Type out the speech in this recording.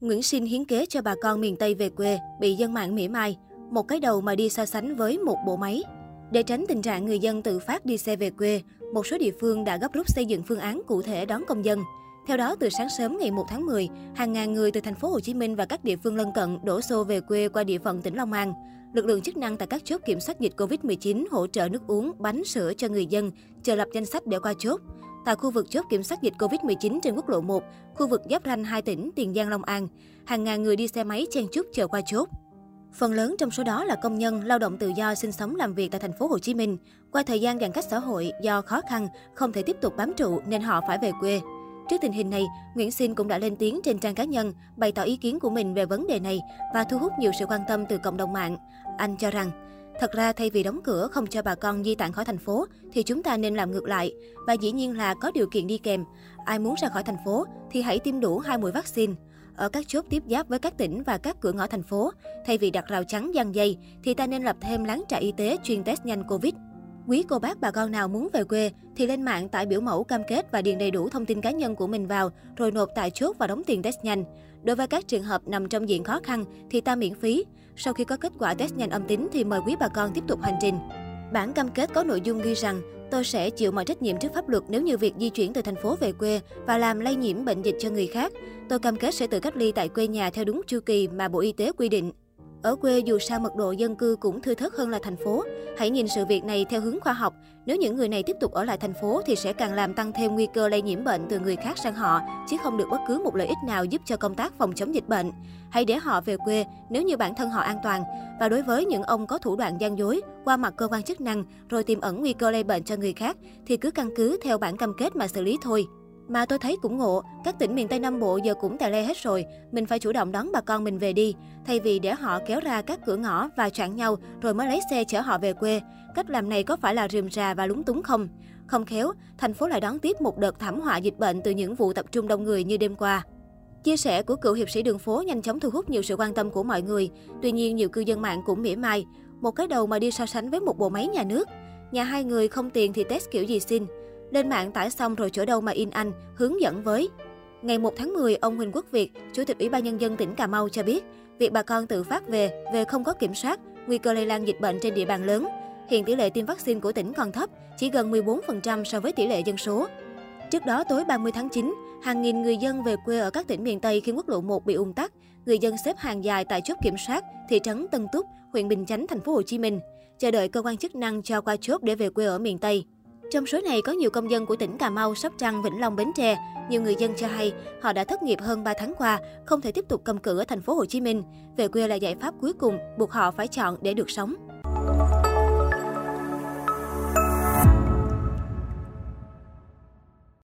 Nguyễn Sin hiến kế cho bà con miền Tây về quê, bị dân mạng mỉa mai, một cái đầu mà đi so sánh với một bộ máy. Để tránh tình trạng người dân tự phát đi xe về quê, một số địa phương đã gấp rút xây dựng phương án cụ thể đón công dân. Theo đó, từ sáng sớm ngày 1 tháng 10, hàng ngàn người từ thành phố Hồ Chí Minh và các địa phương lân cận đổ xô về quê qua địa phận tỉnh Long An. Lực lượng chức năng tại các chốt kiểm soát dịch Covid-19 hỗ trợ nước uống, bánh, sữa cho người dân, chờ lập danh sách để qua chốt. Tại khu vực chốt kiểm soát dịch Covid-19 trên quốc lộ 1, khu vực giáp ranh hai tỉnh Tiền Giang, Long An, hàng ngàn người đi xe máy chen chúc chờ qua chốt. Phần lớn trong số đó là công nhân, lao động tự do sinh sống làm việc tại thành phố Hồ Chí Minh. Qua thời gian giãn cách xã hội do khó khăn, không thể tiếp tục bám trụ nên họ phải về quê. Trước tình hình này, Nguyễn Sin cũng đã lên tiếng trên trang cá nhân, bày tỏ ý kiến của mình về vấn đề này và thu hút nhiều sự quan tâm từ cộng đồng mạng. Anh cho rằng, thật ra thay vì đóng cửa không cho bà con di tản khỏi thành phố thì chúng ta nên làm ngược lại, và dĩ nhiên là có điều kiện đi kèm. Ai muốn ra khỏi thành phố thì hãy tiêm đủ 2 mũi vaccine. Ở các chốt tiếp giáp với các tỉnh và các cửa ngõ thành phố, thay vì đặt rào chắn giăng dây thì ta nên lập thêm lán trại y tế chuyên test nhanh Covid. Quý cô bác bà con nào muốn về quê thì lên mạng tải biểu mẫu cam kết và điền đầy đủ thông tin cá nhân của mình vào, rồi nộp tại chốt và đóng tiền test nhanh. Đối với các trường hợp nằm trong diện khó khăn thì ta miễn phí. Sau khi có kết quả test nhanh âm tính thì mời quý bà con tiếp tục hành trình. Bản cam kết có nội dung ghi rằng, tôi sẽ chịu mọi trách nhiệm trước pháp luật nếu như việc di chuyển từ thành phố về quê và làm lây nhiễm bệnh dịch cho người khác. Tôi cam kết sẽ tự cách ly tại quê nhà theo đúng chu kỳ mà Bộ Y tế quy định. Ở quê dù sao mật độ dân cư cũng thưa thớt hơn là thành phố. Hãy nhìn sự việc này theo hướng khoa học. Nếu những người này tiếp tục ở lại thành phố thì sẽ càng làm tăng thêm nguy cơ lây nhiễm bệnh từ người khác sang họ, chứ không được bất cứ một lợi ích nào giúp cho công tác phòng chống dịch bệnh. Hãy để họ về quê nếu như bản thân họ an toàn. Và đối với những ông có thủ đoạn gian dối, qua mặt cơ quan chức năng rồi tiềm ẩn nguy cơ lây bệnh cho người khác thì cứ căn cứ theo bản cam kết mà xử lý thôi. Mà tôi thấy cũng ngộ, các tỉnh miền Tây Nam Bộ giờ cũng tè le hết rồi, mình phải chủ động đón bà con mình về đi, thay vì để họ kéo ra các cửa ngõ và choảng nhau rồi mới lấy xe chở họ về quê. Cách làm này có phải là rườm rà và lúng túng không? Không khéo, thành phố lại đón tiếp một đợt thảm họa dịch bệnh từ những vụ tập trung đông người như đêm qua. Chia sẻ của cựu hiệp sĩ đường phố nhanh chóng thu hút nhiều sự quan tâm của mọi người, tuy nhiên nhiều cư dân mạng cũng mỉa mai, một cái đầu mà đi so sánh với một bộ máy nhà nước. Nhà hai người không tiền thì test kiểu gì xin? Lên mạng tải xong rồi chỗ đâu mà in anh, hướng dẫn với. Ngày 1 tháng 10, ông Huỳnh Quốc Việt, Chủ tịch Ủy ban Nhân dân tỉnh Cà Mau cho biết, việc bà con tự phát về không có kiểm soát, nguy cơ lây lan dịch bệnh trên địa bàn lớn. Hiện tỷ lệ tiêm vaccine của tỉnh còn thấp, chỉ gần 14% so với tỷ lệ dân số. Trước đó, tối 30 tháng 9, hàng nghìn người dân về quê ở các tỉnh miền Tây khiến quốc lộ 1 bị ùn tắc. Người dân xếp hàng dài tại chốt kiểm soát thị trấn Tân Túc, huyện Bình Chánh, thành phố Hồ Chí Minh, chờ đợi cơ quan chức năng cho qua chốt để về quê ở miền Tây. Trong số này có nhiều công dân của tỉnh Cà Mau, Sóc Trăng, Vĩnh Long, Bến Tre. Nhiều người dân cho hay họ đã thất nghiệp hơn 3 tháng qua, không thể tiếp tục cầm cự ở thành phố Hồ Chí Minh. Về quê là giải pháp cuối cùng buộc họ phải chọn để được sống.